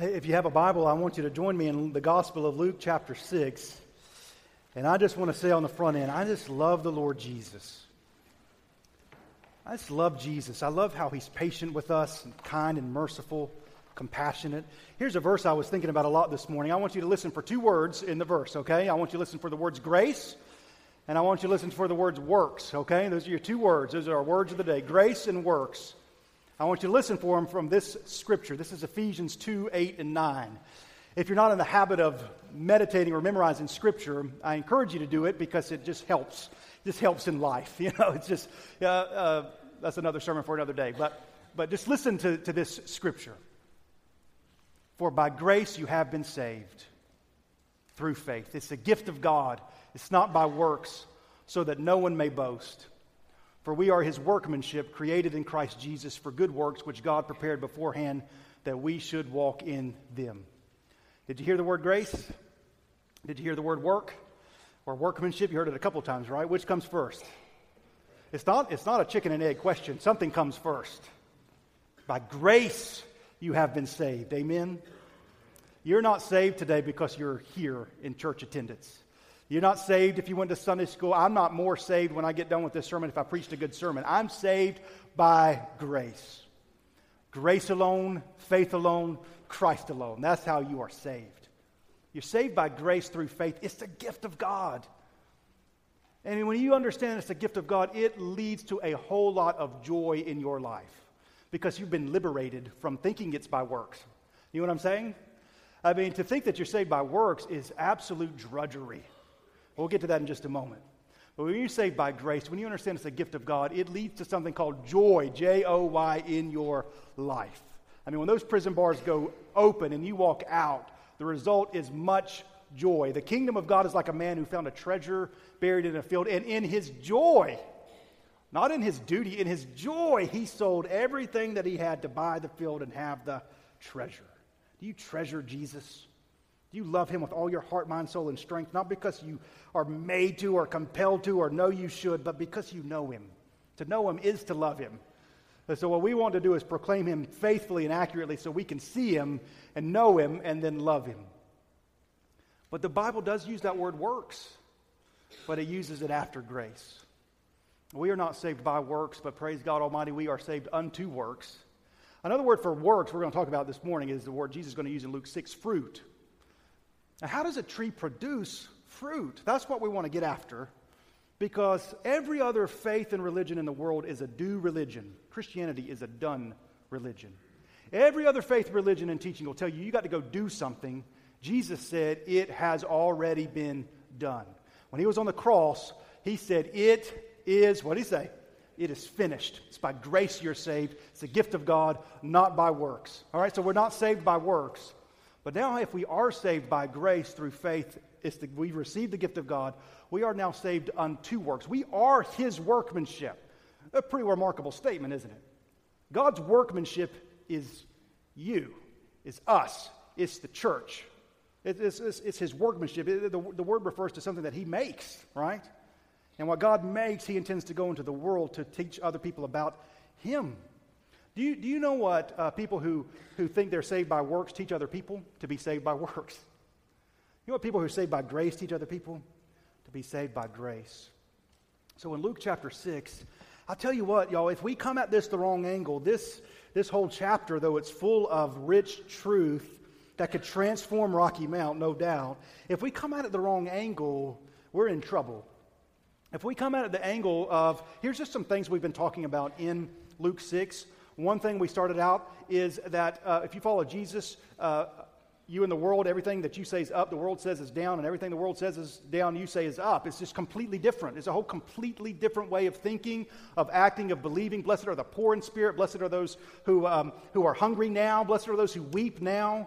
If you have a Bible, I want you to join me in the Gospel of Luke chapter 6. And I just want to say on the front end, I just love the Lord Jesus. I just love Jesus. I love how he's patient with us, and kind and merciful, compassionate. Here's a verse I was thinking about a lot this morning. I want you to listen for two words in the verse, okay? I want you to listen for the words grace, and I want you to listen for the words works, okay? Those are your two words. Those are our words of the day, grace and works. I want you to listen for them from this scripture. This is Ephesians 2, 8, and 9. If you're not in the habit of meditating or memorizing scripture, I encourage you to do it because it just helps. It just helps in life, you know. It's just, that's another sermon for another day. But just listen to this scripture. For by grace you have been saved through faith. It's the gift of God. It's not by works, so that no one may boast. For we are his workmanship, created in Christ Jesus for good works, which God prepared beforehand that we should walk in them. Did you hear the word grace? Did you hear the word work? Or workmanship? You heard it a couple times, right? Which comes first? It's not a chicken and egg question. Something comes first. By grace you have been saved. Amen? You're not saved today because you're here in church attendance. You're not saved if you went to Sunday school. I'm not more saved when I get done with this sermon if I preached a good sermon. I'm saved by grace. Grace alone, faith alone, Christ alone. That's how you are saved. You're saved by grace through faith. It's the gift of God. And when you understand it's the gift of God, it leads to a whole lot of joy in your life because you've been liberated from thinking it's by works. You know what I'm saying? I mean, to think that you're saved by works is absolute drudgery. We'll get to that in just a moment. But when you're saved by grace, when you understand it's a gift of God, it leads to something called joy, J-O-Y, in your life. I mean, when those prison bars go open and you walk out, the result is much joy. The kingdom of God is like a man who found a treasure buried in a field, and in his joy, not in his duty, in his joy, he sold everything that he had to buy the field and have the treasure. Do you treasure Jesus? Do you love him with all your heart, mind, soul, and strength? Not because you are made to or compelled to or know you should, but because you know him. To know him is to love him. So what we want to do is proclaim him faithfully and accurately so we can see him and know him and then love him. But the Bible does use that word works, but it uses it after grace. We are not saved by works, but praise God Almighty, we are saved unto works. Another word for works we're going to talk about this morning is the word Jesus is going to use in Luke 6, fruit. Now, how does a tree produce fruit? That's what we want to get after. Because every other faith and religion in the world is a do religion. Christianity is a done religion. Every other faith, religion, and teaching will tell you, you got to go do something. Jesus said, it has already been done. When he was on the cross, he said, it is, what did he say? It is finished. It's by grace you're saved. It's a gift of God, not by works. All right, so we're not saved by works. But now if we are saved by grace through faith, we received the gift of God. We are now saved unto works. We are his workmanship. A pretty remarkable statement, isn't it? God's workmanship is you, is us, it's the church. It's his workmanship. The word refers to something that he makes, right? And what God makes, he intends to go into the world to teach other people about him. Do you know what people who think they're saved by works teach other people? To be saved by works. You know what people who are saved by grace teach other people? To be saved by grace. So in Luke chapter 6, I'll tell you what, y'all, if we come at this the wrong angle, this whole chapter, though it's full of rich truth that could transform Rocky Mount, no doubt, if we come at it the wrong angle, we're in trouble. If we come at it the angle of, here's just some things we've been talking about in Luke 6. One thing we started out is that if you follow Jesus, you in the world, everything that you say is up, the world says is down, and everything the world says is down, you say is up. It's just completely different. It's a whole completely different way of thinking, of acting, of believing. Blessed are the poor in spirit. Blessed are those who are hungry now. Blessed are those who weep now,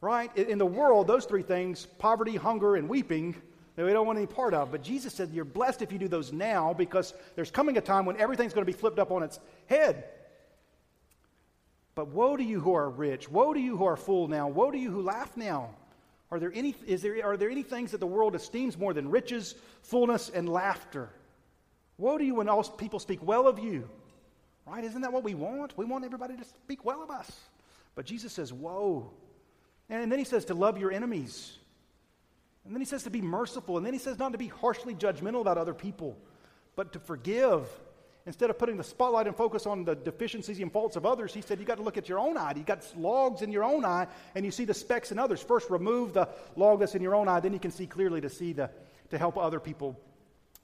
right? In the world, those three things, poverty, hunger, and weeping, that we don't want any part of. But Jesus said you're blessed if you do those now because there's coming a time when everything's going to be flipped up on its head. But woe to you who are rich, woe to you who are full now, woe to you who laugh now. Are there any things that the world esteems more than riches, fullness, and laughter? Woe to you when all people speak well of you. Right? Isn't that what we want? We want everybody to speak well of us. But Jesus says, woe. And then he says to love your enemies. And then he says to be merciful. And then he says not to be harshly judgmental about other people, but to forgive. Instead of putting the spotlight and focus on the deficiencies and faults of others, he said you got to look at your own eye. You got logs in your own eye, and you see the specks in others. First, remove the log that's in your own eye, then you can see clearly to help other people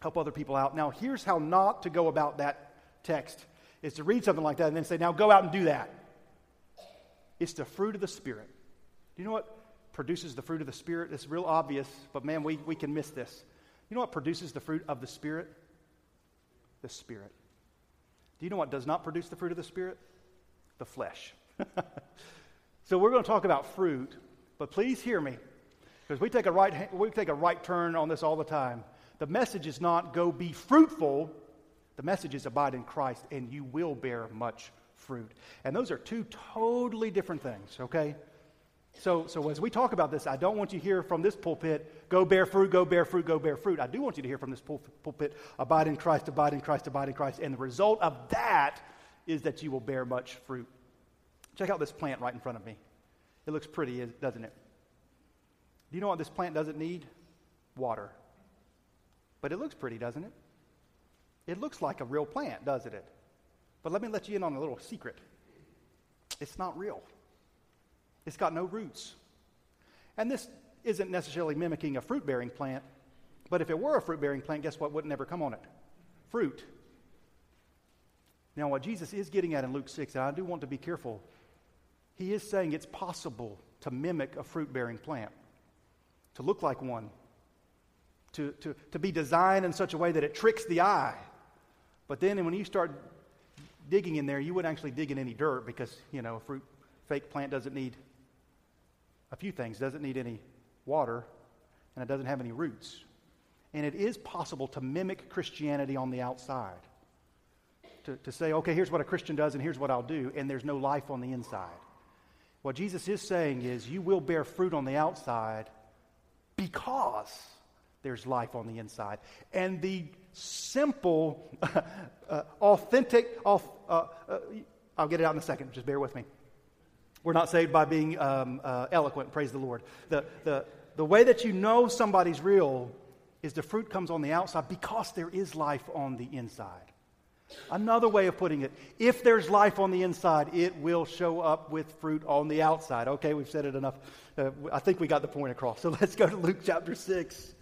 out. Now, here's how not to go about that text: is to read something like that and then say, "Now go out and do that." It's the fruit of the Spirit. Do you know what produces the fruit of the Spirit? It's real obvious, but man, we can miss this. You know what produces the fruit of the Spirit? The Spirit. Do you know what does not produce the fruit of the Spirit? The flesh. So we're going to talk about fruit, but please hear me, because we take a right turn on this all the time. The message is not go be fruitful. The message is abide in Christ, and you will bear much fruit. And those are two totally different things. Okay. So as we talk about this, I don't want you to hear from this pulpit, go bear fruit, go bear fruit, go bear fruit. I do want you to hear from this pulpit, abide in Christ, abide in Christ, abide in Christ. And the result of that is that you will bear much fruit. Check out this plant right in front of me. It looks pretty, doesn't it? Do you know what this plant doesn't need? Water. But it looks pretty, doesn't it? It looks like a real plant, doesn't it? But let me let you in on a little secret. It's not real. It's got no roots. And this isn't necessarily mimicking a fruit-bearing plant, but if it were a fruit-bearing plant, guess what wouldn't ever come on it? Fruit. Now, what Jesus is getting at in Luke 6, and I do want to be careful, he is saying it's possible to mimic a fruit-bearing plant, to look like one, to be designed in such a way that it tricks the eye. But then when you start digging in there, you wouldn't actually dig in any dirt because, you know, a fake plant doesn't need a few things. Doesn't need any water, and it doesn't have any roots. And it is possible to mimic Christianity on the outside, to say, okay, here's what a Christian does and here's what I'll do, and there's no life on the inside. What Jesus is saying is you will bear fruit on the outside because there's life on the inside. And the simple, authentic, I'll get it out in a second, just bear with me. We're not saved by being eloquent, praise the Lord. The way that you know somebody's real is the fruit comes on the outside because there is life on the inside. Another way of putting it, if there's life on the inside, it will show up with fruit on the outside. Okay, we've said it enough. I think we got the point across. So let's go to Luke chapter 6.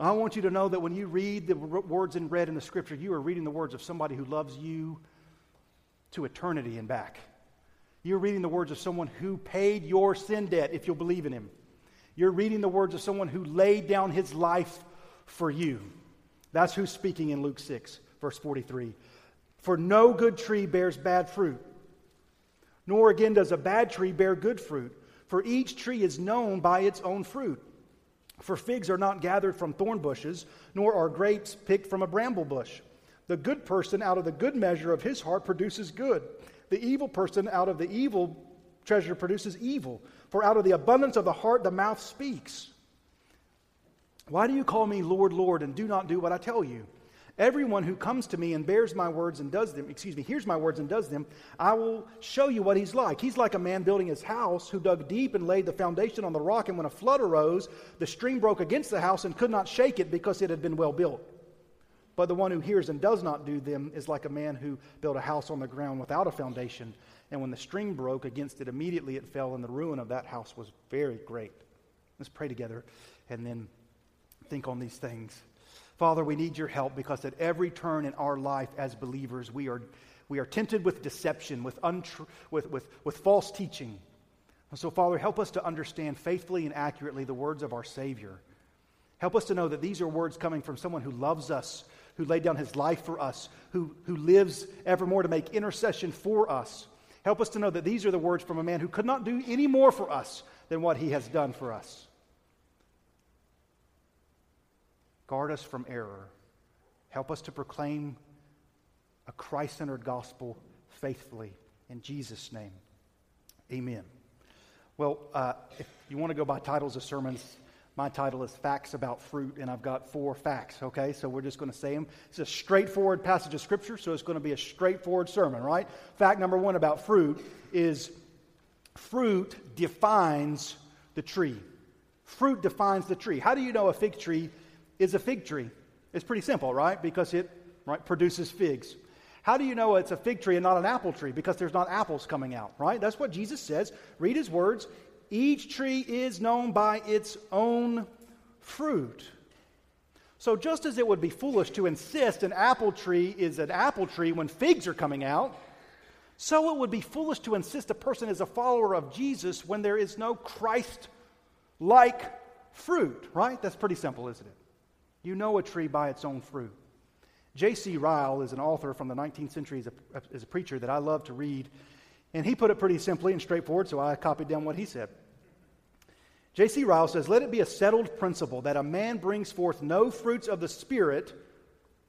I want you to know that when you read the words in red in the Scripture, you are reading the words of somebody who loves you to eternity and back. You're reading the words of someone who paid your sin debt, if you'll believe in him. You're reading the words of someone who laid down his life for you. That's who's speaking in Luke 6, verse 43. For no good tree bears bad fruit, nor again does a bad tree bear good fruit. For each tree is known by its own fruit. For figs are not gathered from thorn bushes, nor are grapes picked from a bramble bush. The good person out of the good measure of his heart produces good. The evil person out of the evil treasure produces evil. For out of the abundance of the heart, the mouth speaks. Why do you call me Lord, Lord, and do not do what I tell you? Everyone who comes to me and bears my words and does them, hears my words and does them, I will show you what he's like. He's like a man building his house who dug deep and laid the foundation on the rock. And when a flood arose, the stream broke against the house and could not shake it because it had been well built. But the one who hears and does not do them is like a man who built a house on the ground without a foundation. And when the stream broke against it, immediately it fell, and the ruin of that house was very great. Let's pray together and then think on these things. Father, we need your help because at every turn in our life as believers, we are tempted with deception, with false teaching. And so, Father, help us to understand faithfully and accurately the words of our Savior. Help us to know that these are words coming from someone who loves us, who laid down his life for us, who lives evermore to make intercession for us. Help us to know that these are the words from a man who could not do any more for us than what he has done for us. Guard us from error. Help us to proclaim a Christ-centered gospel faithfully. In Jesus' name, amen. Well, if you want to go by titles of sermons, my title is Facts About Fruit, and I've got 4 facts, okay? So we're just going to say them. It's a straightforward passage of Scripture, so it's going to be a straightforward sermon, right? Fact number 1 about fruit is Fruit defines the tree. Fruit defines the tree. How do you know a fig tree is a fig tree? It's pretty simple, right? Because it produces figs. How do you know it's a fig tree and not an apple tree? Because there's not apples coming out, right? That's what Jesus says. Read his words. Each tree is known by its own fruit. So just as it would be foolish to insist an apple tree is an apple tree when figs are coming out, so it would be foolish to insist a person is a follower of Jesus when there is no Christ-like fruit, right? That's pretty simple, isn't it? You know a tree by its own fruit. J.C. Ryle is an author from the 19th century. He's a preacher that I love to read. And he put it pretty simply and straightforward, so I copied down what he said. J.C. Ryle says, "Let it be a settled principle that a man brings forth no fruits of the Spirit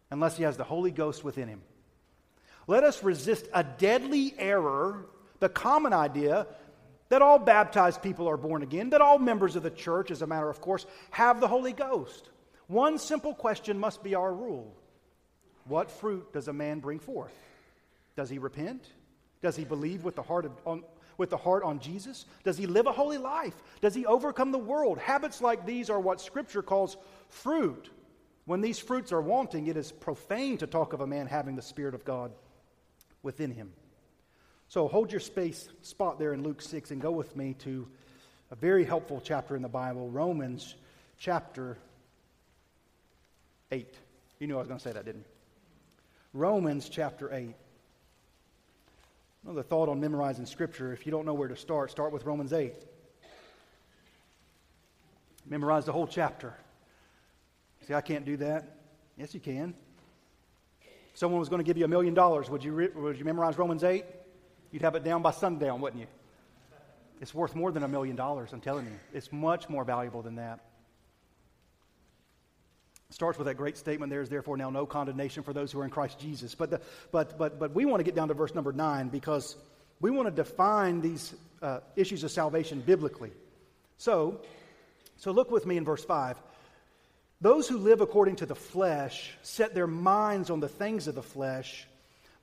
unless he has the Holy Ghost within him. Let us resist a deadly error, the common idea that all baptized people are born again, that all members of the church, as a matter of course, have the Holy Ghost. One simple question must be our rule. What fruit does a man bring forth? Does he repent? Does he believe with the heart on Jesus? Does he live a holy life? Does he overcome the world? Habits like these are what Scripture calls fruit. When these fruits are wanting, it is profane to talk of a man having the Spirit of God within him." So hold your spot there in Luke 6 and go with me to a very helpful chapter in the Bible, Romans chapter 8. You knew I was going to say that, didn't you? Romans chapter 8. Another thought on memorizing Scripture: if you don't know where to start, start with Romans 8. Memorize the whole chapter. See, I can't do that. Yes, you can. If someone was going to give you $1 million, would you memorize Romans 8? You'd have it down by sundown, wouldn't you? It's worth more than $1 million, I'm telling you. It's much more valuable than that. Starts with that great statement, "There is therefore now no condemnation for those who are in Christ Jesus." But we want to get down to verse number 9, because we want to define these issues of salvation biblically. So look with me in verse 5. "Those who live according to the flesh set their minds on the things of the flesh,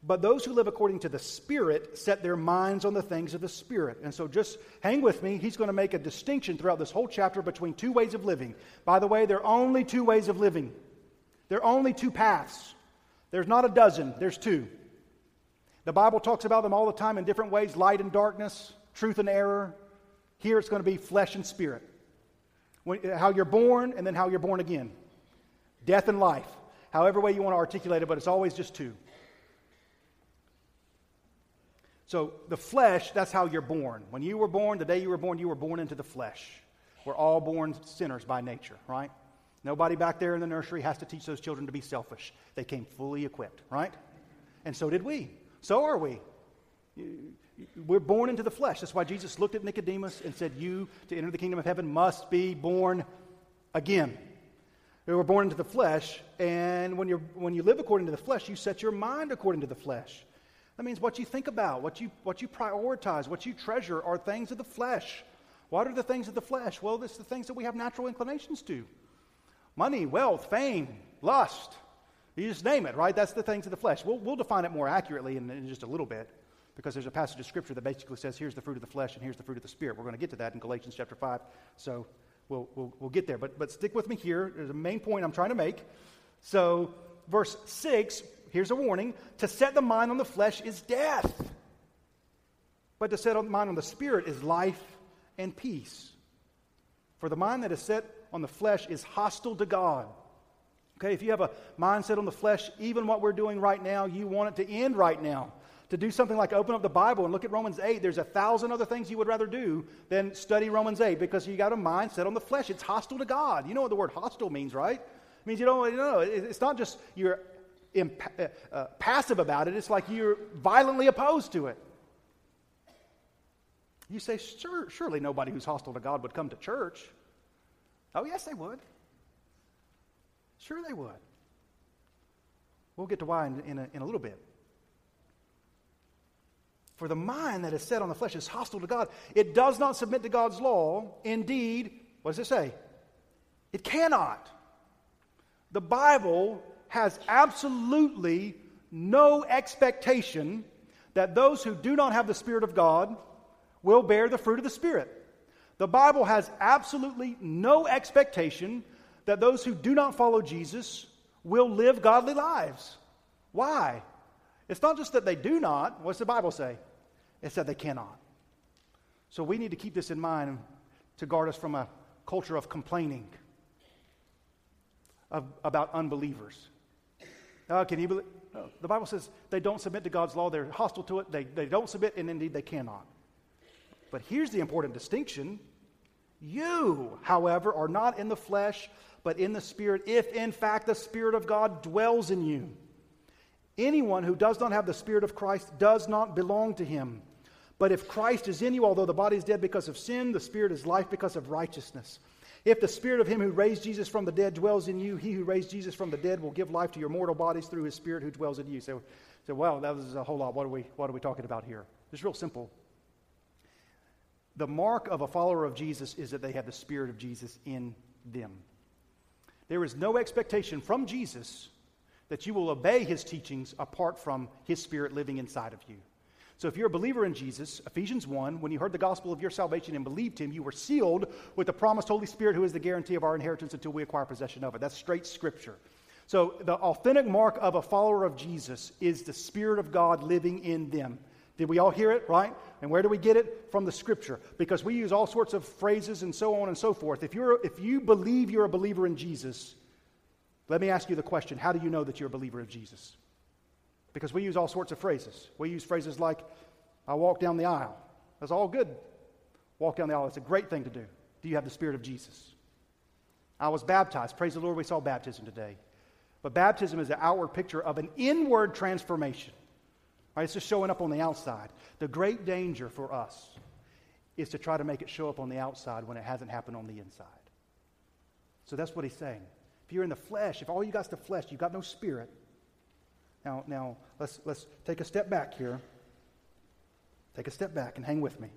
but those who live according to the Spirit set their minds on the things of the Spirit." And so just hang with me. He's going to make a distinction throughout this whole chapter between two ways of living. By the way, there are only two ways of living. There are only two paths. There's not a dozen. There's two. The Bible talks about them all the time in different ways: light and darkness, truth and error. Here it's going to be flesh and spirit. How you're born, and then how you're born again. Death and life. However way you want to articulate it, but it's always just two. So the flesh, that's how you're born. When you were born, the day you were born into the flesh. We're all born sinners by nature, right? Nobody back there in the nursery has to teach those children to be selfish. They came fully equipped, right? And so did we. So are we. We're born into the flesh. That's why Jesus looked at Nicodemus and said, "You, to enter the kingdom of heaven, must be born again." We were born into the flesh, and when you live according to the flesh, you set your mind according to the flesh. That means what you think about, what you prioritize, what you treasure are things of the flesh. What are the things of the flesh? Well, it's the things that we have natural inclinations to. Money, wealth, fame, lust. You just name it, right? That's the things of the flesh. We'll define it more accurately in just a little bit, because there's a passage of Scripture that basically says here's the fruit of the flesh and here's the fruit of the Spirit. We're going to get to that in Galatians chapter 5, so we'll get there. But stick with me here. There's a main point I'm trying to make. So verse 6... here's a warning: to set the mind on the flesh is death, but to set the mind on the Spirit is life and peace. For the mind that is set on the flesh is hostile to God. Okay, if you have a mind set on the flesh, even what we're doing right now, you want it to end right now. To do something like open up the Bible and look at Romans 8, there's 1,000 other things you would rather do than study Romans 8, because you got a mind set on the flesh. It's hostile to God. You know what the word hostile means, right? It means you don't know. It's not just you're passive about it. It's like you're violently opposed to it. You say, surely nobody who's hostile to God would come to church. Oh, yes, they would. Sure, they would. We'll get to why in a little bit. For the mind that is set on the flesh is hostile to God. It does not submit to God's law. Indeed, what does it say? It cannot. The Bible has absolutely no expectation that those who do not have the Spirit of God will bear the fruit of the Spirit. The Bible has absolutely no expectation that those who do not follow Jesus will live godly lives. Why? It's not just that they do not. What's the Bible say? It's that they cannot. So we need to keep this in mind to guard us from a culture of complaining about unbelievers. Can you believe? No. The Bible says they don't submit to God's law. They're hostile to it. They don't submit, and indeed they cannot. But here's the important distinction. You, however, are not in the flesh, but in the Spirit, if in fact the Spirit of God dwells in you. Anyone who does not have the Spirit of Christ does not belong to him. But if Christ is in you, although the body is dead because of sin, the Spirit is life because of righteousness. If the Spirit of him who raised Jesus from the dead dwells in you, he who raised Jesus from the dead will give life to your mortal bodies through his Spirit who dwells in you. So wow, that was a whole lot. What are we talking about here? It's real simple. The mark of a follower of Jesus is that they have the Spirit of Jesus in them. There is no expectation from Jesus that you will obey his teachings apart from his Spirit living inside of you. So if you're a believer in Jesus, Ephesians 1, when you heard the gospel of your salvation and believed him, you were sealed with the promised Holy Spirit, who is the guarantee of our inheritance until we acquire possession of it. That's straight Scripture. So the authentic mark of a follower of Jesus is the Spirit of God living in them. Did we all hear it, right? And where do we get it? From the Scripture, because we use all sorts of phrases and so on and so forth. If you believe you're a believer in Jesus, let me ask you the question, how do you know that you're a believer of Jesus? Because we use all sorts of phrases. We use phrases like, I walk down the aisle. That's all good. Walk down the aisle. It's a great thing to do. Do you have the Spirit of Jesus? I was baptized. Praise the Lord, we saw baptism today. But baptism is an outward picture of an inward transformation. All right, it's just showing up on the outside. The great danger for us is to try to make it show up on the outside when it hasn't happened on the inside. So that's what he's saying. If you're in the flesh, if all you got is the flesh, you've got no Spirit. Now let's take a step back here. Take a step back and hang with me.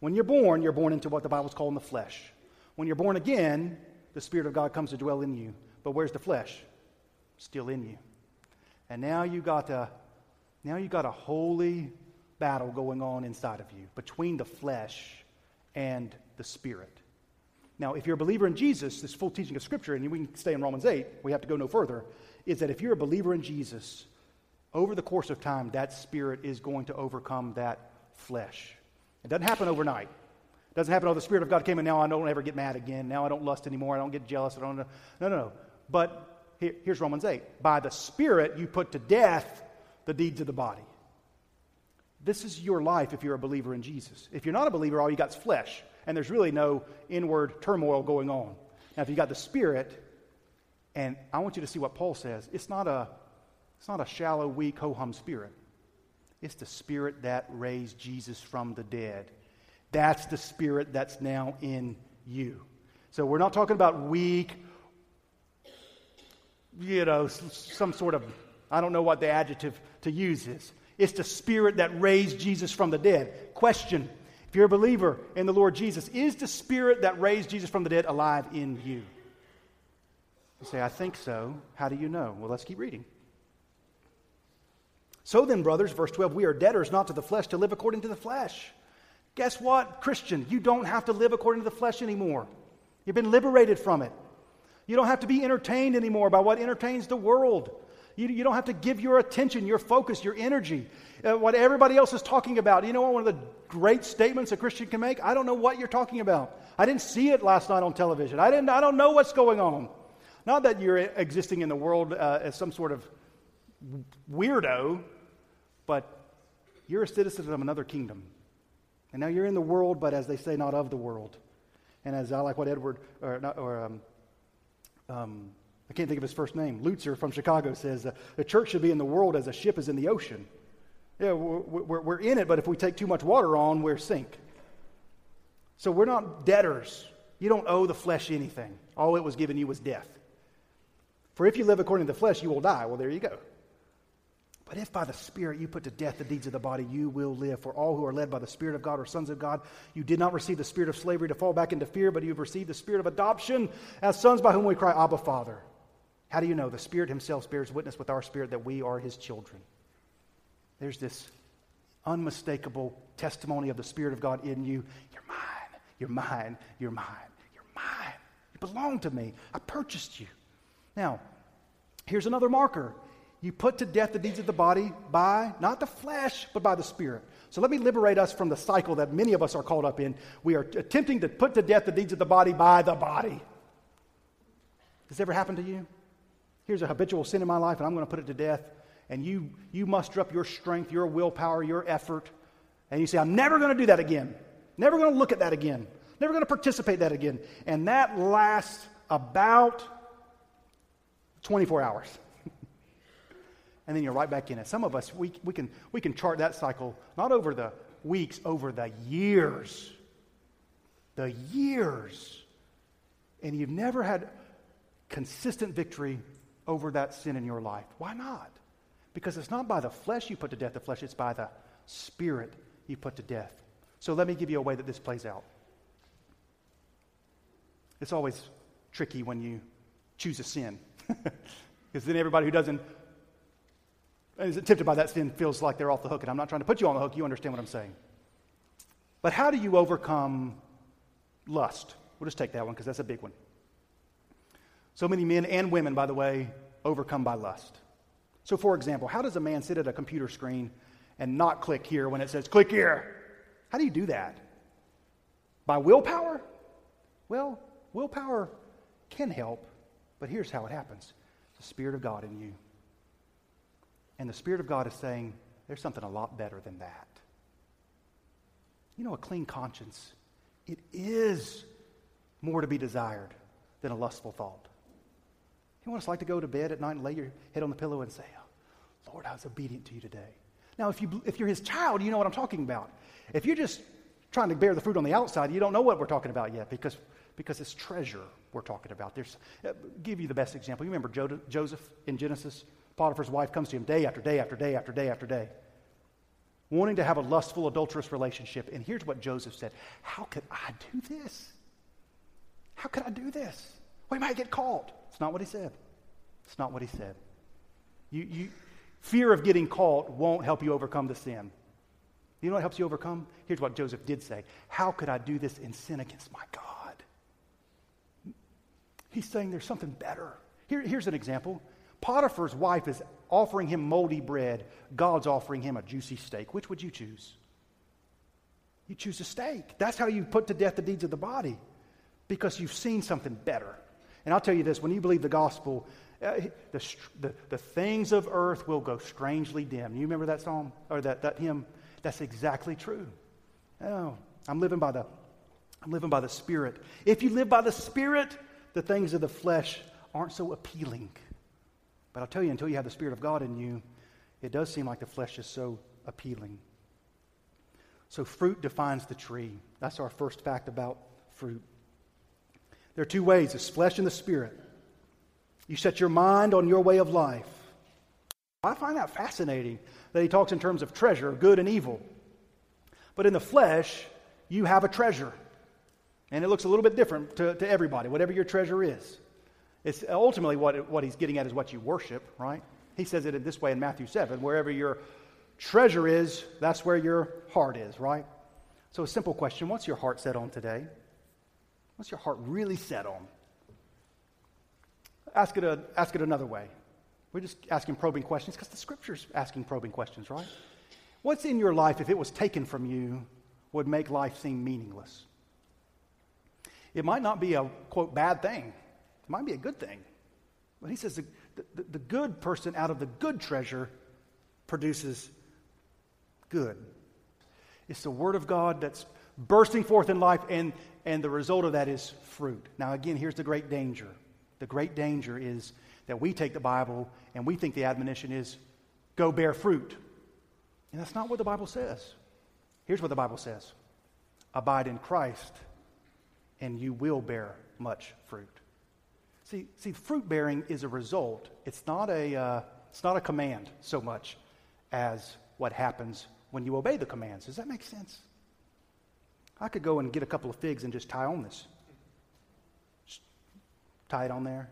When you're born into what the Bible's calling the flesh. When you're born again, the Spirit of God comes to dwell in you. But where's the flesh? Still in you. And now you got a holy battle going on inside of you between the flesh and the Spirit. Now, if you're a believer in Jesus, this full teaching of Scripture, and we can stay in Romans 8, we have to go no further, is that if you're a believer in Jesus, over the course of time, that Spirit is going to overcome that flesh. It doesn't happen overnight. It doesn't happen, oh, the Spirit of God came, and now I don't ever get mad again. Now I don't lust anymore. I don't get jealous. I don't. No. But here's Romans 8. By the Spirit, you put to death the deeds of the body. This is your life if you're a believer in Jesus. If you're not a believer, all you got is flesh. And there's really no inward turmoil going on. Now, if you got the Spirit, and I want you to see what Paul says, it's not a shallow, weak, ho-hum Spirit. It's the Spirit that raised Jesus from the dead. That's the Spirit that's now in you. So we're not talking about weak, some sort of, I don't know what the adjective to use is. It's the Spirit that raised Jesus from the dead. Question. If you're a believer in the Lord Jesus, is the Spirit that raised Jesus from the dead alive in you? You say, I think so. How do you know? Well, let's keep reading. So then, brothers, verse 12, we are debtors not to the flesh to live according to the flesh. Guess what, Christian? You don't have to live according to the flesh anymore. You've been liberated from it. You don't have to be entertained anymore by what entertains the world. You don't have to give your attention, your focus, your energy, what everybody else is talking about. You know what one of the great statements a Christian can make? I don't know what you're talking about. I didn't see it last night on television. I don't know what's going on. Not that you're existing in the world as some sort of weirdo, but you're a citizen of another kingdom. And now you're in the world, but as they say, not of the world. And as I like what Edward, I can't think of his first name. Lutzer from Chicago says, the church should be in the world as a ship is in the ocean. Yeah, we're in it, but if we take too much water on, we're sink. So we're not debtors. You don't owe the flesh anything. All it was given you was death. For if you live according to the flesh, you will die. Well, there you go. But if by the Spirit you put to death the deeds of the body, you will live. For all who are led by the Spirit of God are sons of God. You did not receive the spirit of slavery to fall back into fear, but you have received the Spirit of adoption as sons, by whom we cry, Abba, Father. How do you know? The Spirit himself bears witness with our spirit that we are his children. There's this unmistakable testimony of the Spirit of God in you. You're mine, you're mine, you're mine, you're mine. You belong to me. I purchased you. Now, here's another marker. You put to death the deeds of the body by, not the flesh, but by the Spirit. So let me liberate us from the cycle that many of us are caught up in. We are attempting to put to death the deeds of the body by the body. Has this ever happened to you? Here's a habitual sin in my life, and I'm going to put it to death. And you muster up your strength, your willpower, your effort, and you say, I'm never going to do that again. Never going to look at that again. Never going to participate in that again. And that lasts about 24 hours. And then you're right back in it. Some of us, we can chart that cycle, not over the weeks, over the years. The years. And you've never had consistent victory over that sin in your life. Why not? Because it's not by the flesh you put to death the flesh, it's by the Spirit you put to death. So let me give you a way that this plays out. It's always tricky when you choose a sin. Because then everybody who doesn't and is tempted by that sin feels like they're off the hook, and I'm not trying to put you on the hook. You understand what I'm saying. But how do you overcome lust? We'll just take that one because that's a big one. So many men and women, by the way, overcome by lust. So, for example, how does a man sit at a computer screen and not click here when it says click here? How do you do that? By willpower? Well, willpower can help, but here's how it happens. The Spirit of God in you. And the Spirit of God is saying, there's something a lot better than that. You know, a clean conscience, it is more to be desired than a lustful thought. You know what it's like to go to bed at night and lay your head on the pillow and say, oh, Lord, I was obedient to you today. Now, if you're his child, you know what I'm talking about. If you're just trying to bear the fruit on the outside, you don't know what we're talking about yet because it's treasure we're talking about. Give you the best example. You remember Joseph in Genesis? Potiphar's wife comes to him day after day after day after day after day, wanting to have a lustful, adulterous relationship. And here's what Joseph said. How could I do this? How could I do this? We might get caught. It's not what he said. It's not what he said. You fear of getting caught won't help you overcome the sin. You know what helps you overcome? Here's what Joseph did say. How could I do this and sin against my God? He's saying there's something better. Here's an example. Potiphar's wife is offering him moldy bread. God's offering him a juicy steak. Which would you choose? You choose a steak. That's how you put to death the deeds of the body, because you've seen something better. And I'll tell you this, when you believe the gospel, the things of earth will go strangely dim. You remember that song or that hymn? That's exactly true. Oh, I'm living by the Spirit. If you live by the Spirit, the things of the flesh aren't so appealing. But I'll tell you, until you have the Spirit of God in you, it does seem like the flesh is so appealing. So fruit defines the tree. That's our first fact about fruit. There are two ways, the flesh and the Spirit. You set your mind on your way of life. I find that fascinating that he talks in terms of treasure, good and evil. But in the flesh, you have a treasure. And it looks a little bit different to everybody, whatever your treasure is. It's ultimately what he's getting at is what you worship, right? He says it in this way in Matthew 7, wherever your treasure is, that's where your heart is, right? So a simple question, what's your heart set on today? What's your heart really set on? Ask it another way. We're just asking probing questions because the Scripture's asking probing questions, right? What's in your life, if it was taken from you, would make life seem meaningless? It might not be a, quote, bad thing. It might be a good thing. But he says the good person out of the good treasure produces good. It's the Word of God that's bursting forth in life, and the result of that is fruit. Now, again, here's the great danger. The great danger is that we take the Bible and we think the admonition is, go bear fruit. And that's not what the Bible says. Here's what the Bible says. Abide in Christ, and you will bear much fruit. See, fruit bearing is a result. It's not a command so much as what happens when you obey the commands. Does that make sense? I could go and get a couple of figs and just tie on this. Just tie it on there,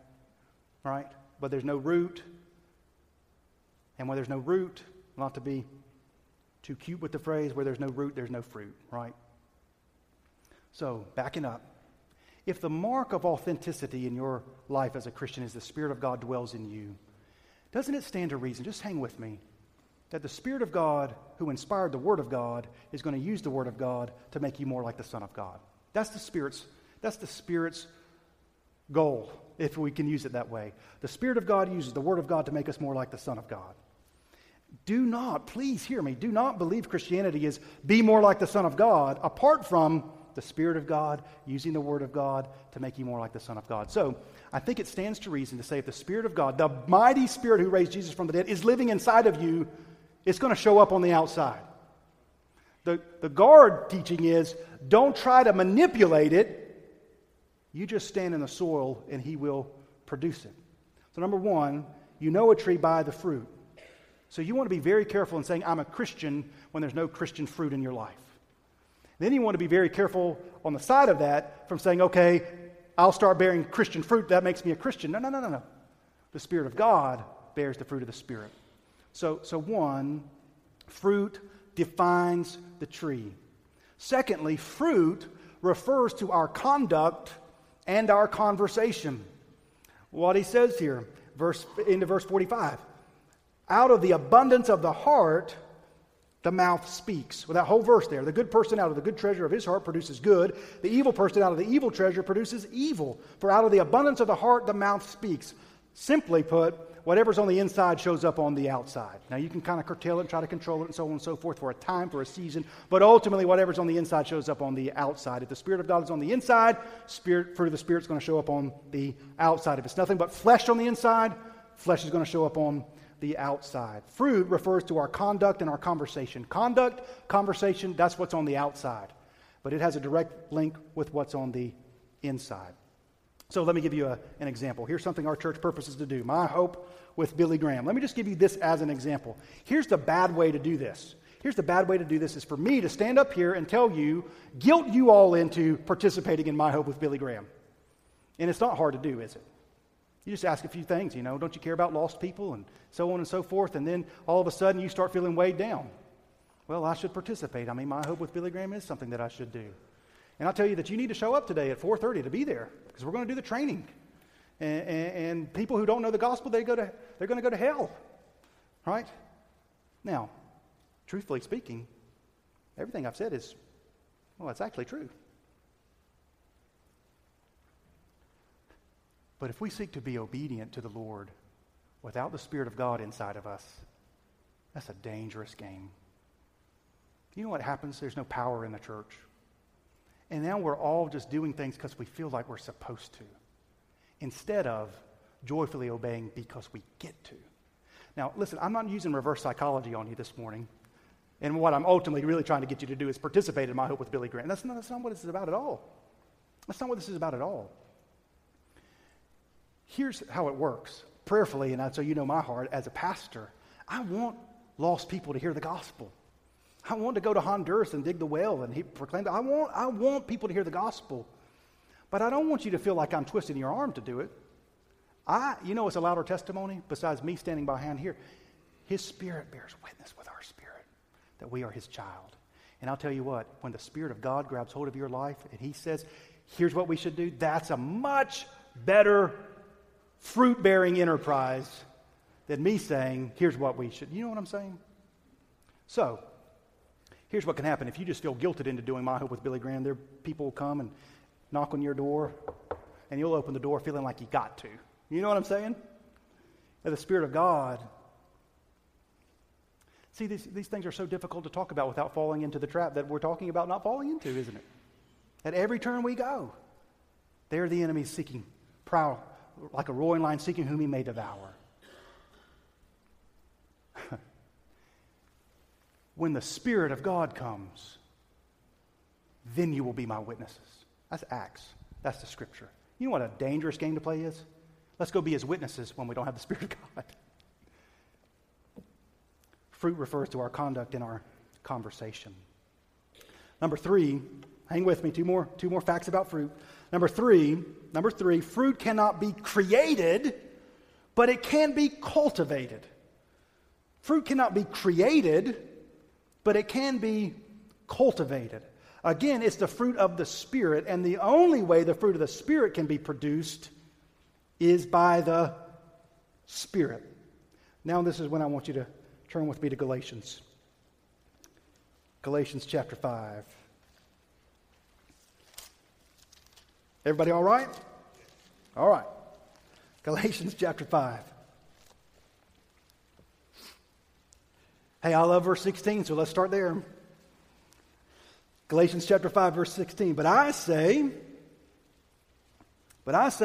right? But there's no root. And when there's no root, not to be Too cute with the phrase, where there's no root, there's no fruit, right? So, backing up. If the mark of authenticity in your life as a Christian is the Spirit of God dwells in you, doesn't it stand to reason, just hang with me, that the Spirit of God, who inspired the Word of God, is going to use the Word of God to make you more like the Son of God? That's the Spirit's goal, if we can use it that way. The Spirit of God uses the Word of God to make us more like the Son of God. Do not believe Christianity is be more like the Son of God apart from the Spirit of God using the Word of God to make you more like the Son of God. So I think it stands to reason to say if the Spirit of God, the mighty Spirit who raised Jesus from the dead, is living inside of you, it's going to show up on the outside. The guard teaching is don't try to manipulate it. You just stand in the soil and he will produce it. So number one, you know a tree by the fruit. So you want to be very careful in saying, I'm a Christian, when there's no Christian fruit in your life. Then you want to be very careful on the side of that from saying, okay, I'll start bearing Christian fruit. That makes me a Christian. No. The Spirit of God bears the fruit of the Spirit. So one, fruit defines the tree. Secondly, fruit refers to our conduct and our conversation. What he says here, into verse 45. Out of the abundance of the heart, the mouth speaks. Well, that whole verse there, the good person out of the good treasure of his heart produces good. The evil person out of the evil treasure produces evil. For out of the abundance of the heart, the mouth speaks. Simply put, whatever's on the inside shows up on the outside. Now, you can kind of curtail it and try to control it and so on and so forth for a time, for a season. But ultimately, whatever's on the inside shows up on the outside. If the Spirit of God is on the inside, fruit of the Spirit's going to show up on the outside. If it's nothing but flesh on the inside, flesh is going to show up on the outside. Fruit refers to our conduct and our conversation. Conduct, conversation, that's what's on the outside. But it has a direct link with what's on the inside. So let me give you an example. Here's something our church purposes to do. My Hope with Billy Graham. Let me just give you this as an example. Here's the bad way to do this. Here's the bad way to do this is for me to stand up here and tell you, guilt you all into participating in My Hope with Billy Graham. And it's not hard to do, is it? You just ask a few things, don't you care about lost people and so on and so forth, and then all of a sudden you start feeling weighed down. Well, I should participate. I mean, My Hope with Billy Graham is something that I should do. And I'll tell you that you need to show up today at 4:30 to be there because we're going to do the training. And people who don't know the gospel, they're going to go to hell, right? Now, truthfully speaking, everything I've said is, well, that's actually true. But if we seek to be obedient to the Lord without the Spirit of God inside of us, that's a dangerous game. You know what happens? There's no power in the church. And now we're all just doing things because we feel like we're supposed to, instead of joyfully obeying because we get to. Now, listen, I'm not using reverse psychology on you this morning. And what I'm ultimately really trying to get you to do is participate in My Hope with Billy Graham. That's not what this is about at all. That's not what this is about at all. Here's how it works. Prayerfully, and so you know my heart, as a pastor, I want lost people to hear the gospel. I want to go to Honduras and dig the well and he proclaimed, I want people to hear the gospel. But I don't want you to feel like I'm twisting your arm to do it. It's a louder testimony besides me standing behind here. His Spirit bears witness with our spirit that we are his child. And I'll tell you what, when the Spirit of God grabs hold of your life and he says, here's what we should do, that's a much better fruit-bearing enterprise than me saying, here's what we should. You know what I'm saying? So, here's what can happen. If you just feel guilted into doing My Hope with Billy Graham, there people will come and knock on your door, and you'll open the door feeling like you got to. You know what I'm saying? And the Spirit of God. See, these things are so difficult to talk about without falling into the trap that we're talking about not falling into, isn't it? At every turn we go, there the enemy seeking prowl, like a roaring lion seeking whom he may devour. When the Spirit of God comes, then you will be my witnesses. That's Acts. That's the Scripture. You know what a dangerous game to play is? Let's go be his witnesses when we don't have the Spirit of God. Fruit refers to our conduct in our conversation. Number three, hang with me, two more facts about fruit. Number three, fruit cannot be created, but it can be cultivated. Fruit cannot be created, but it can be cultivated. Again, it's the fruit of the Spirit, and the only way the fruit of the Spirit can be produced is by the Spirit. Now this is when I want you to turn with me to Galatians. Galatians chapter 5. Everybody all right? All right. Galatians chapter 5. Hey, I love verse 16, so let's start there. Galatians chapter 5, verse 16. But I say,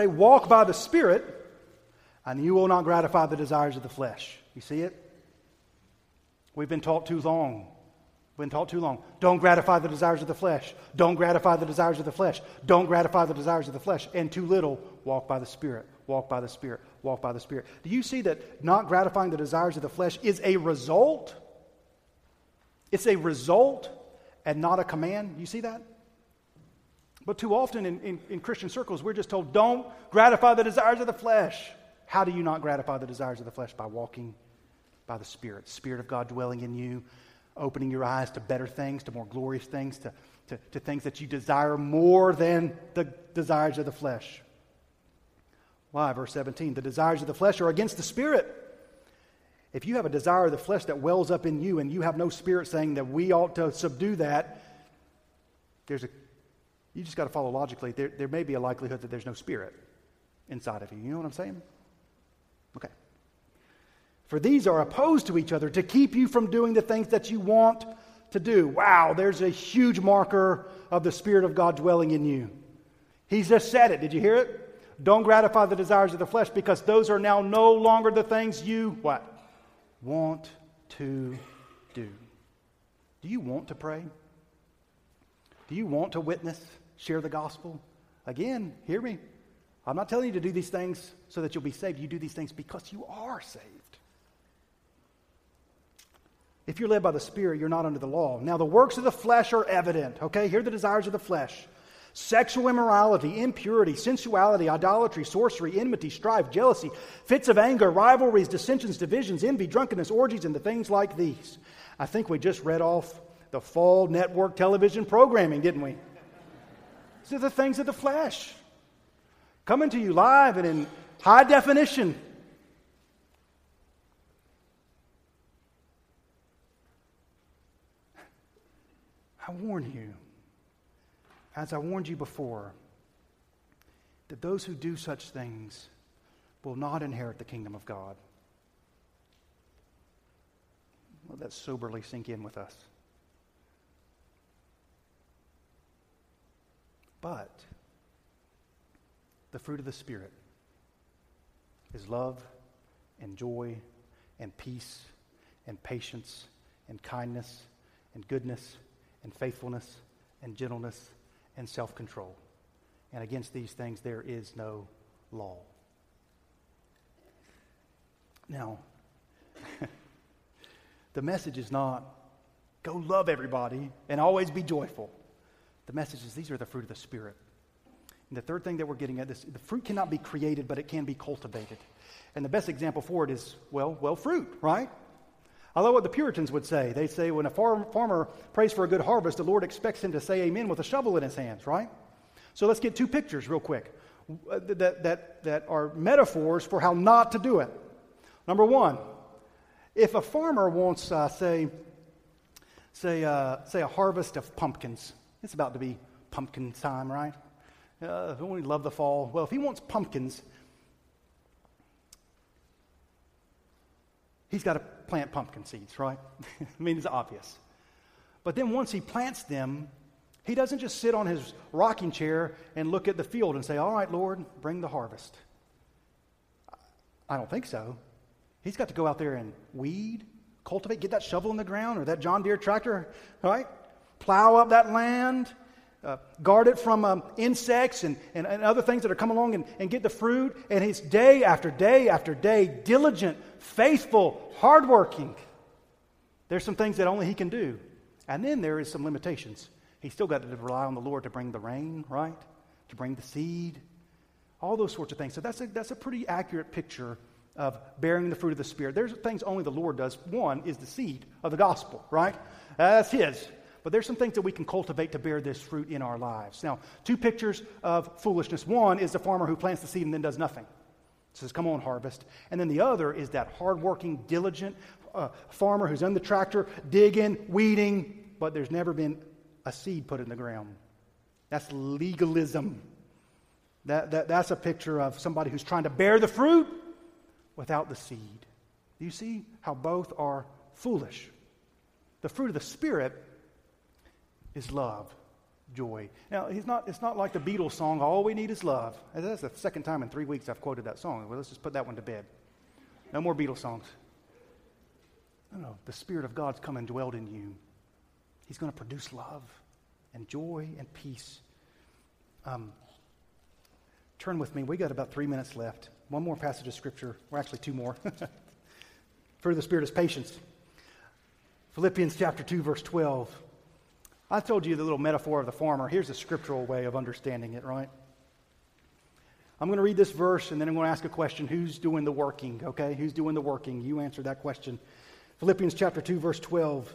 walk by the Spirit, and you will not gratify the desires of the flesh. You see it? We've been taught too long. Don't gratify the desires of the flesh. And too little, walk by the Spirit. Do you see that not gratifying the desires of the flesh is a result? It's a result and not a command. You see that? But too often in Christian circles, we're just told, don't gratify the desires of the flesh. How do you not gratify the desires of the flesh? By walking by the Spirit. Spirit of God dwelling in you, opening your eyes to better things, to more glorious things, to things that you desire more than the desires of the flesh. Why? Verse 17, the desires of the flesh are against the Spirit. If you have a desire of the flesh that wells up in you and you have no Spirit saying that we ought to subdue that, you just got to follow logically. There may be a likelihood that there's no Spirit inside of you. You know what I'm saying? Okay. For these are opposed to each other to keep you from doing the things that you want to do. Wow, there's a huge marker of the Spirit of God dwelling in you. He's just said it. Did you hear it? Don't gratify the desires of the flesh because those are now no longer the things you, what? Want to do. Do you want to pray? Do you want to witness, share the gospel? Again, hear me. I'm not telling you to do these things so that you'll be saved. You do these things because you are saved. If you're led by the Spirit, you're not under the law. Now, the works of the flesh are evident, okay? Here are the desires of the flesh. Sexual immorality, impurity, sensuality, idolatry, sorcery, enmity, strife, jealousy, fits of anger, rivalries, dissensions, divisions, envy, drunkenness, orgies, and the things like these. I think we just read off the fall network television programming, didn't we? These are the things of the flesh. Coming to you live and in high definition. I warn you. As I warned you before, that those who do such things will not inherit the kingdom of God. Let that soberly sink in with us. But the fruit of the Spirit is love and joy and peace and patience and kindness and goodness and faithfulness and gentleness and self-control. And against these things there is no law. Now, the message is not, go love everybody and always be joyful. The message is, these are the fruit of the Spirit. And the third thing that we're getting at, this, the fruit cannot be created, but it can be cultivated. And the best example for it is, well, fruit, right? I love what the Puritans would say. They'd say, when a farmer prays for a good harvest, the Lord expects him to say amen with a shovel in his hands, right? So let's get two pictures real quick that are metaphors for how not to do it. Number one, if a farmer wants, say a harvest of pumpkins, it's about to be pumpkin time, right? We love the fall. Well, if he wants pumpkins, he's got to plant pumpkin seeds, right? I mean, it's obvious. But then once he plants them, he doesn't just sit on his rocking chair and look at the field and say, all right, Lord, bring the harvest. I don't think so. He's got to go out there and weed, cultivate, get that shovel in the ground or that John Deere tractor, right? Plow up that land, guard it from insects and other things that are coming along and get the fruit. And he's day after day after day, diligent, faithful, hardworking. There's some things that only he can do. And then there is some limitations. He's still got to rely on the Lord to bring the rain, right? To bring the seed, all those sorts of things. So that's a pretty accurate picture of bearing the fruit of the Spirit. There's things only the Lord does. One is the seed of the gospel, right? That's his. But there's some things that we can cultivate to bear this fruit in our lives. Now, two pictures of foolishness. One is the farmer who plants the seed and then does nothing. Says, come on, harvest. And then the other is that hardworking, diligent farmer who's on the tractor, digging, weeding, but there's never been a seed put in the ground. That's legalism. That's a picture of somebody who's trying to bear the fruit without the seed. Do you see how both are foolish? The fruit of the Spirit is love, joy. Now, it's not like the Beatles song, all we need is love. That's the second time in 3 weeks I've quoted that song. Well, let's just put that one to bed. No more Beatles songs. No. The Spirit of God's come and dwelled in you. He's going to produce love and joy and peace. Turn with me. We got about 3 minutes left. One more passage of Scripture. Well, actually, two more. Fruit of the Spirit is patience. Philippians chapter 2, verse 12. I told you the little metaphor of the farmer. Here's a scriptural way of understanding it, right? I'm going to read this verse, and then I'm going to ask a question. Who's doing the working, okay? Who's doing the working? You answer that question. Philippians chapter 2, verse 12.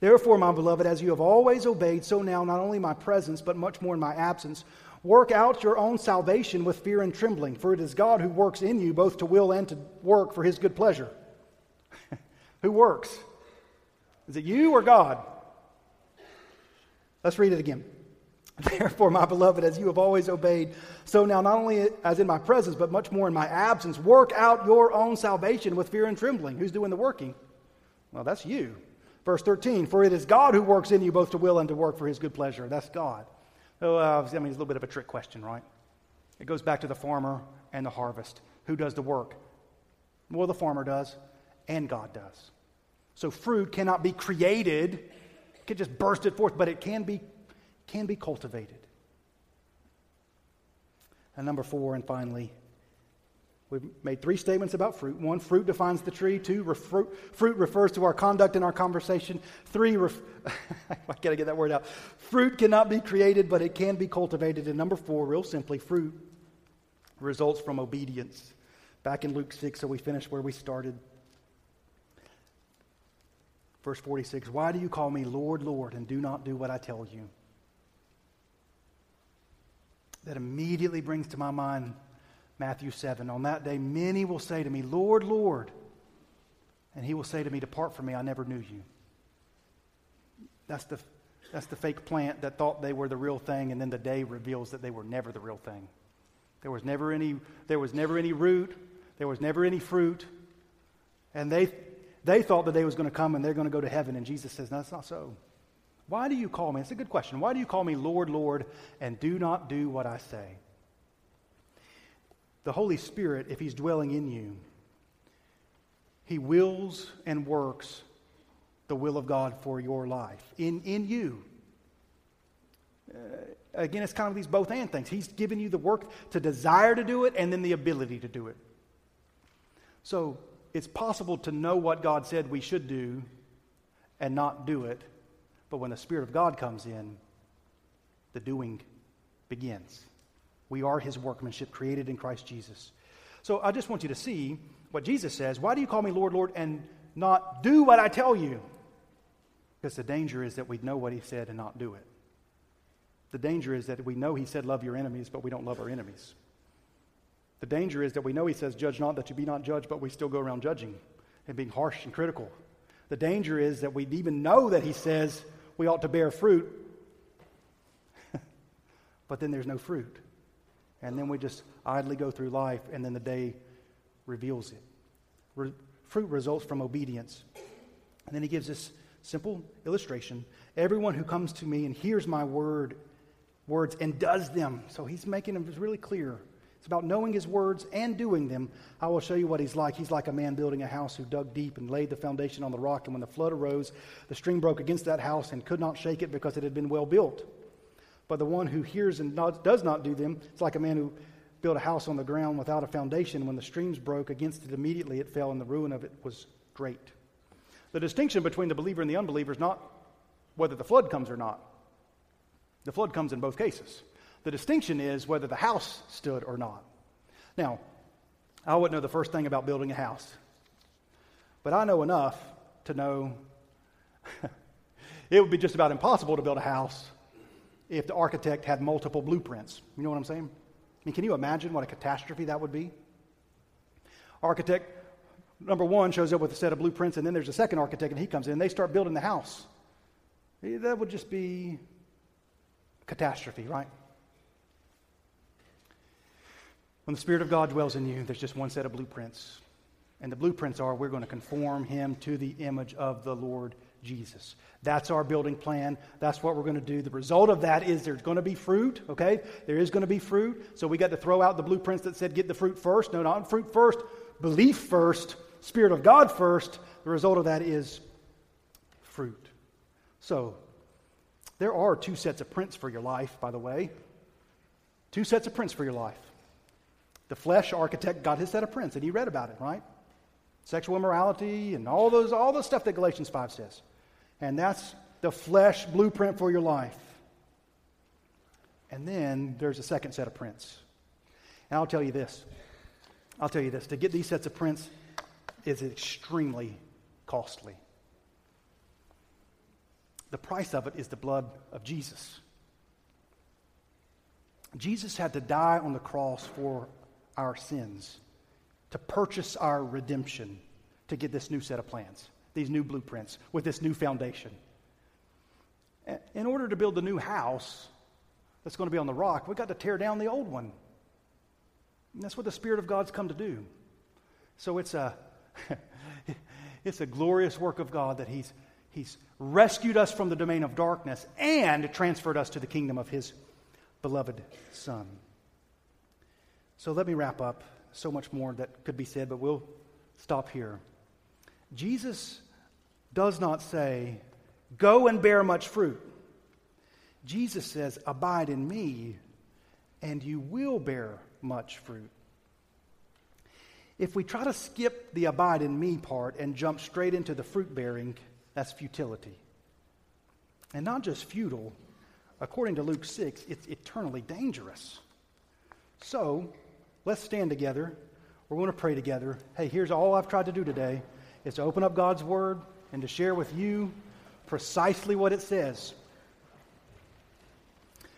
Therefore, my beloved, as you have always obeyed, so now not only in my presence, but much more in my absence, work out your own salvation with fear and trembling, for it is God who works in you both to will and to work for his good pleasure. Who works? Is it you or God? Let's read it again. Therefore, my beloved, as you have always obeyed, so now not only as in my presence, but much more in my absence, work out your own salvation with fear and trembling. Who's doing the working? Well, that's you. Verse 13, for it is God who works in you both to will and to work for his good pleasure. That's God. So, it's a little bit of a trick question, right? It goes back to the farmer and the harvest. Who does the work? Well, the farmer does, and God does. So fruit cannot be created. Could just burst it forth, but it can be cultivated. And number four, and finally, we've made three statements about fruit. One, fruit defines the tree. Two, fruit refers to our conduct in our conversation. Three, I got to get that word out. Fruit cannot be created, but it can be cultivated. And number four, real simply, fruit results from obedience. Back in Luke 6, so we finished where we started. Verse 46, why do you call me Lord, Lord, and do not do what I tell you? That immediately brings to my mind Matthew 7. On that day, many will say to me, Lord, Lord. And he will say to me, depart from me, I never knew you. That's the fake plant that thought they were the real thing, and then the day reveals that they were never the real thing. There was never any root. There was never any fruit. And they thought the day was going to come and they're going to go to heaven. And Jesus says, no, that's not so. Why do you call me? It's a good question. Why do you call me Lord, Lord, and do not do what I say? The Holy Spirit, if he's dwelling in you, he wills and works the will of God for your life, in you. Again, it's kind of these both and things. He's given you the work to desire to do it and then the ability to do it. So, it's possible to know what God said we should do and not do it, but when the Spirit of God comes in, the doing begins. We are his workmanship created in Christ Jesus. So I just want you to see what Jesus says. Why do you call me Lord, Lord, and not do what I tell you? Because the danger is that we know what he said and not do it. The danger is that we know he said love your enemies, but we don't love our enemies. The danger is that we know he says, judge not that you be not judged, but we still go around judging and being harsh and critical. The danger is that we even know that he says we ought to bear fruit, but then there's no fruit. And then we just idly go through life, and then the day reveals it. Fruit results from obedience. And then he gives this simple illustration. Everyone who comes to me and hears my words and does them. So he's making them really clear. It's about knowing his words and doing them. I will show you what he's like. He's like a man building a house who dug deep and laid the foundation on the rock. And when the flood arose, the stream broke against that house and could not shake it because it had been well built. But the one who hears and does not do them, it's like a man who built a house on the ground without a foundation. When the streams broke against it, immediately it fell and the ruin of it was great. The distinction between the believer and the unbeliever is not whether the flood comes or not. The flood comes in both cases. The distinction is whether the house stood or not. Now, I wouldn't know the first thing about building a house. But I know enough to know it would be just about impossible to build a house if the architect had multiple blueprints. You know what I'm saying? I mean, can you imagine what a catastrophe that would be? Architect number one shows up with a set of blueprints, and then there's a second architect, and he comes in, and they start building the house. That would just be catastrophe, right? When the Spirit of God dwells in you, there's just one set of blueprints. And the blueprints are, we're going to conform him to the image of the Lord Jesus. That's our building plan. That's what we're going to do. The result of that is there's going to be fruit, okay? There is going to be fruit. So we got to throw out the blueprints that said get the fruit first. No, not fruit first. Belief first. Spirit of God first. The result of that is fruit. So there are two sets of prints for your life, by the way. Two sets of prints for your life. The flesh architect got his set of prints, and he read about it, right? Sexual immorality and all the stuff that Galatians 5 says. And that's the flesh blueprint for your life. And then there's a second set of prints. And I'll tell you this. To get these sets of prints is extremely costly. The price of it is the blood of Jesus. Jesus had to die on the cross for our sins, to purchase our redemption, to get this new set of plans, these new blueprints with this new foundation. In order to build the new house that's going to be on the rock, we've got to tear down the old one. And that's what the Spirit of God's come to do. So it's a it's a glorious work of God that He's rescued us from the domain of darkness and transferred us to the kingdom of His beloved Son. So let me wrap up. So much more that could be said, but we'll stop here. Jesus does not say, go and bear much fruit. Jesus says, abide in me, and you will bear much fruit. If we try to skip the abide in me part and jump straight into the fruit bearing, that's futility. And not just futile, according to Luke 6, it's eternally dangerous. So, let's stand together. We're going to pray together. Hey, here's all I've tried to do today is to open up God's Word and to share with you precisely what it says.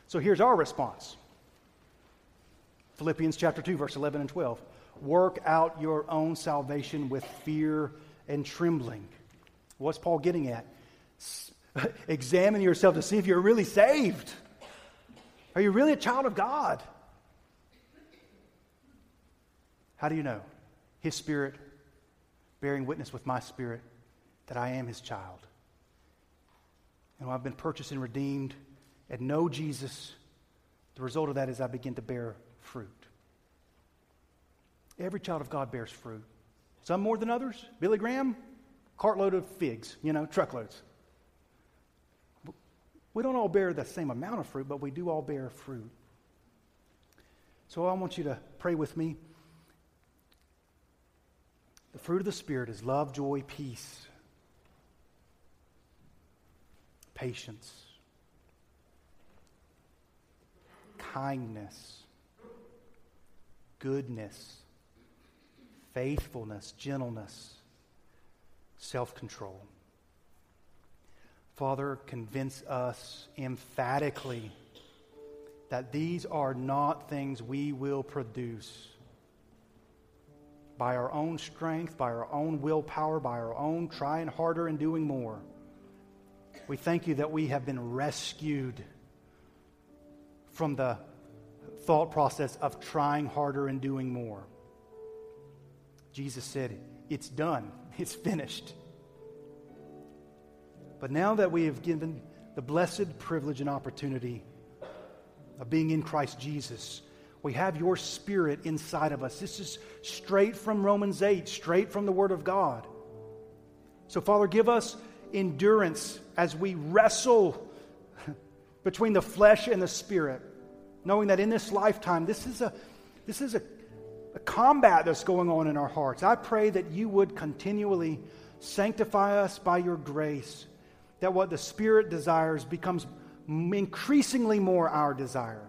So here's our response. Philippians chapter 2, verse 11 and 12. Work out your own salvation with fear and trembling. What's Paul getting at? Examine yourself to see if you're really saved. Are you really a child of God? How do you know? His Spirit bearing witness with my spirit that I am His child. And when I've been purchased and redeemed and know Jesus, the result of that is I begin to bear fruit. Every child of God bears fruit. Some more than others. Billy Graham, cartload of figs, truckloads. We don't all bear the same amount of fruit, but we do all bear fruit. So I want you to pray with me. The fruit of the Spirit is love, joy, peace, patience, kindness, goodness, faithfulness, gentleness, self-control. Father, convince us emphatically that these are not things we will produce by our own strength, by our own willpower, by our own trying harder and doing more. We thank you that we have been rescued from the thought process of trying harder and doing more. Jesus said, it's done, it's finished. But now that we have given the blessed privilege and opportunity of being in Christ Jesus, we have your Spirit inside of us. This is straight from Romans 8, straight from the Word of God. So, Father, give us endurance as we wrestle between the flesh and the Spirit, knowing that in this lifetime, this is a combat that's going on in our hearts. I pray that you would continually sanctify us by your grace, that what the Spirit desires becomes increasingly more our desire.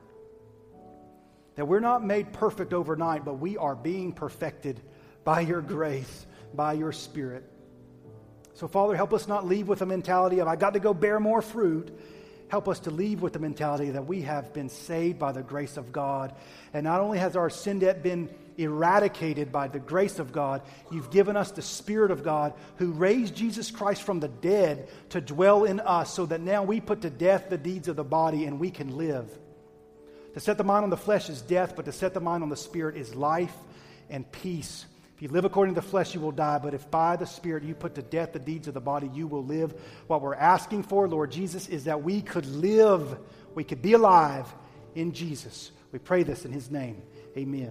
that we're not made perfect overnight, but we are being perfected by your grace, by your Spirit. So, Father, help us not leave with a mentality of, I got to go bear more fruit. Help us to leave with the mentality that we have been saved by the grace of God. And not only has our sin debt been eradicated by the grace of God, you've given us the Spirit of God who raised Jesus Christ from the dead to dwell in us, so that now we put to death the deeds of the body and we can live. To set the mind on the flesh is death, but to set the mind on the Spirit is life and peace. If you live according to the flesh, you will die. But if by the Spirit you put to death the deeds of the body, you will live. What we're asking for, Lord Jesus, is that we could live, we could be alive in Jesus. We pray this in his name. Amen.